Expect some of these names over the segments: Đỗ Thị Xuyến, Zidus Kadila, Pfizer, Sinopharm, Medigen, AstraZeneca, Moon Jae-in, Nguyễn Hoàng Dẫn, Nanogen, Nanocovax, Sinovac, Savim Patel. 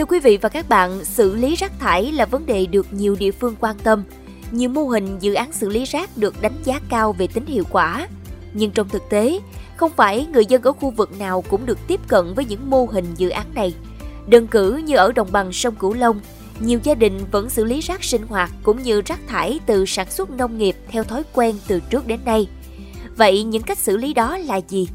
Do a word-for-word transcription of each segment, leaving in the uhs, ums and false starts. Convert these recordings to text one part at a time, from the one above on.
Thưa quý vị và các bạn, xử lý rác thải là vấn đề được nhiều địa phương quan tâm. Nhiều mô hình dự án xử lý rác được đánh giá cao về tính hiệu quả. Nhưng trong thực tế, không phải người dân ở khu vực nào cũng được tiếp cận với những mô hình dự án này. Đơn cử như ở đồng bằng sông Cửu Long, nhiều gia đình vẫn xử lý rác sinh hoạt cũng như rác thải từ sản xuất nông nghiệp theo thói quen từ trước đến nay. Vậy những cách xử lý đó là gì?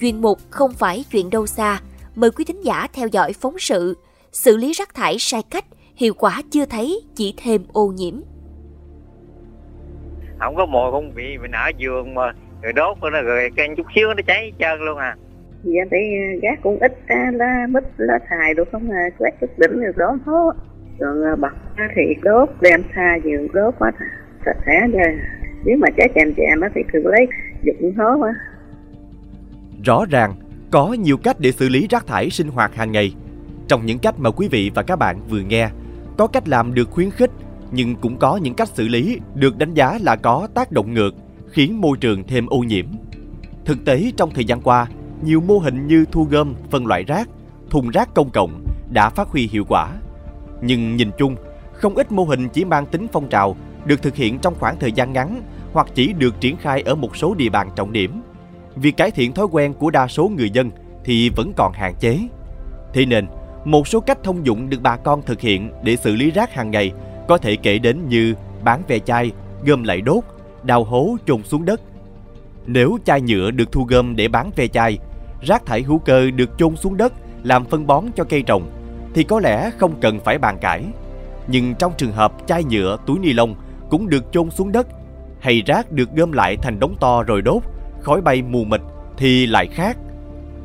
Chuyên mục không phải chuyện đâu xa, mời quý thính giả theo dõi phóng sự xử lý rác thải sai cách, hiệu quả chưa thấy, chỉ thêm ô nhiễm. Không có mồi không bị mình ở giường mà rồi đốt rồi, rồi cái chút xíu nó cháy trơn luôn à. Vì anh thấy gác cũng ít, lá mít, lá xài được không à, quét chút đỉnh được đó thôi. Rồi bật thì đốt, đem xa giường đốt quá sạch sẽ rồi. Nếu mà cháy chèm chèm thì cứ lấy dụng hố quá. Rõ ràng, có nhiều cách để xử lý rác thải sinh hoạt hàng ngày. Trong những cách mà quý vị và các bạn vừa nghe, có cách làm được khuyến khích, nhưng cũng có những cách xử lý được đánh giá là có tác động ngược, khiến môi trường thêm ô nhiễm. Thực tế, trong thời gian qua, nhiều mô hình như thu gom, phân loại rác, thùng rác công cộng đã phát huy hiệu quả. Nhưng nhìn chung, không ít mô hình chỉ mang tính phong trào, được thực hiện trong khoảng thời gian ngắn hoặc chỉ được triển khai ở một số địa bàn trọng điểm. Việc cải thiện thói quen của đa số người dân thì vẫn còn hạn chế. Thế nên, một số cách thông dụng được bà con thực hiện để xử lý rác hàng ngày có thể kể đến như bán ve chai, gom lại đốt, đào hố chôn xuống đất. Nếu chai nhựa được thu gom để bán ve chai, rác thải hữu cơ được chôn xuống đất làm phân bón cho cây trồng thì có lẽ không cần phải bàn cãi. Nhưng trong trường hợp chai nhựa, túi ni lông cũng được chôn xuống đất, hay rác được gom lại thành đống to rồi đốt, khói bay mù mịt thì lại khác.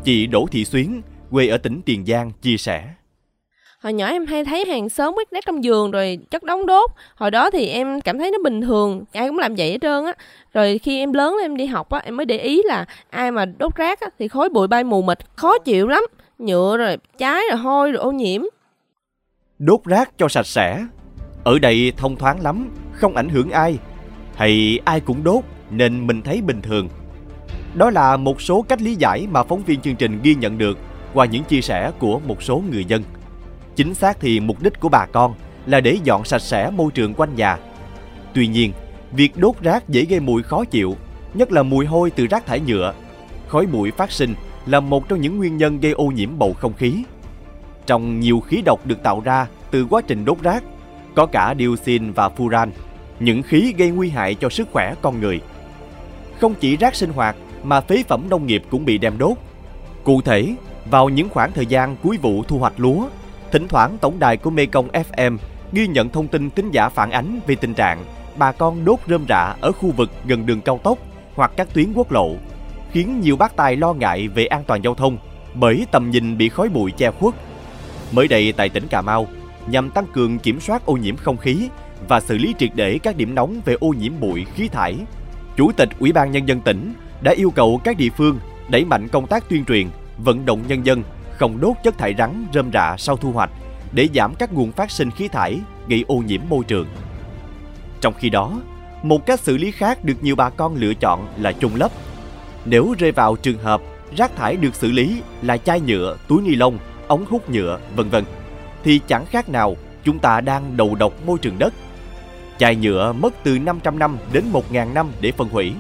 Chị Đỗ Thị Xuyến, quê ở tỉnh Tiền Giang chia sẻ. Hồi nhỏ em hay thấy hàng xóm vứt rác trong vườn rồi chất đống đốt. Hồi đó thì em cảm thấy nó bình thường, ai cũng làm vậy hết trơn á. Rồi khi em lớn em đi học á, em mới để ý là ai mà đốt rác á, thì khói bụi bay mù mịt, khó chịu lắm. Nhựa rồi cháy rồi hôi rồi ô nhiễm. Đốt rác cho sạch sẽ. Ở đây thông thoáng lắm, không ảnh hưởng ai. Hay ai cũng đốt nên mình thấy bình thường. Đó là một số cách lý giải mà phóng viên chương trình ghi nhận được qua những chia sẻ của một số người dân. Chính xác thì mục đích của bà con là để dọn sạch sẽ môi trường quanh nhà. Tuy nhiên, việc đốt rác dễ gây mùi khó chịu, nhất là mùi hôi từ rác thải nhựa. Khói bụi phát sinh là một trong những nguyên nhân gây ô nhiễm bầu không khí. Trong nhiều khí độc được tạo ra từ quá trình đốt rác, có cả dioxin và furan, những khí gây nguy hại cho sức khỏe con người. Không chỉ rác sinh hoạt mà phế phẩm nông nghiệp cũng bị đem đốt. Cụ thể, vào những khoảng thời gian cuối vụ thu hoạch lúa, thỉnh thoảng tổng đài của Mekong ép em ghi nhận thông tin thính giả phản ánh về tình trạng bà con đốt rơm rạ ở khu vực gần đường cao tốc hoặc các tuyến quốc lộ, khiến nhiều bác tài lo ngại về an toàn giao thông bởi tầm nhìn bị khói bụi che khuất. Mới đây tại tỉnh Cà Mau, nhằm tăng cường kiểm soát ô nhiễm không khí và xử lý triệt để các điểm nóng về ô nhiễm bụi khí thải, Chủ tịch Ủy ban Nhân dân tỉnh đã yêu cầu các địa phương đẩy mạnh công tác tuyên truyền, vận động nhân dân không đốt chất thải rắn, rơm rạ sau thu hoạch để giảm các nguồn phát sinh khí thải gây ô nhiễm môi trường. Trong khi đó, một cách xử lý khác được nhiều bà con lựa chọn là chôn lấp. Nếu rơi vào trường hợp rác thải được xử lý là chai nhựa, túi ni lông, ống hút nhựa, vân vân, thì chẳng khác nào chúng ta đang đầu độc môi trường đất. Chai nhựa mất từ năm trăm năm đến một nghìn năm để phân hủy,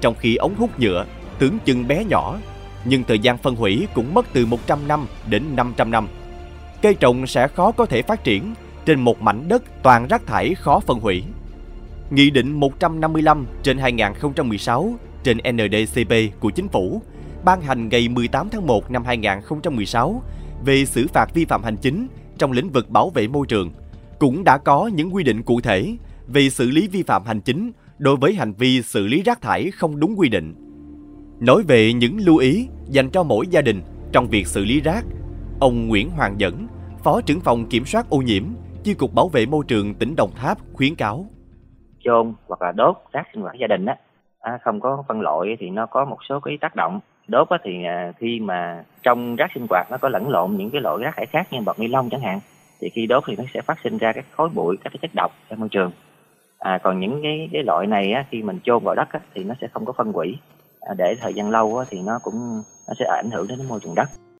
trong khi ống hút nhựa tưởng chừng bé nhỏ, nhưng thời gian phân hủy cũng mất từ một trăm năm đến năm trăm năm. Cây trồng sẽ khó có thể phát triển trên một mảnh đất toàn rác thải khó phân hủy. Nghị định một trăm năm mươi lăm trên hai nghìn không trăm mười sáu trên en đê xê pê của Chính phủ ban hành ngày mười tám tháng một năm hai nghìn không trăm mười sáu về xử phạt vi phạm hành chính trong lĩnh vực bảo vệ môi trường cũng đã có những quy định cụ thể về xử lý vi phạm hành chính đối với hành vi xử lý rác thải không đúng quy định. Nói về những lưu ý dành cho mỗi gia đình trong việc xử lý rác, ông Nguyễn Hoàng Dẫn, Phó trưởng phòng kiểm soát ô nhiễm, Chi cục Bảo vệ môi trường tỉnh Đồng Tháp khuyến cáo: chôn hoặc là đốt rác sinh hoạt gia đình á, không có phân loại thì nó có một số cái tác động. Đốt á thì khi mà trong rác sinh hoạt nó có lẫn lộn những cái loại rác thải khác như bọt ni lông chẳng hạn, thì khi đốt thì nó sẽ phát sinh ra các khói bụi, các cái chất độc trong môi trường. À, còn những cái cái loại này á, khi mình chôn vào đất á, thì nó sẽ không có phân hủy. Để thời gian lâu thì nó cũng nó sẽ ảnh hưởng đến môi trường đất.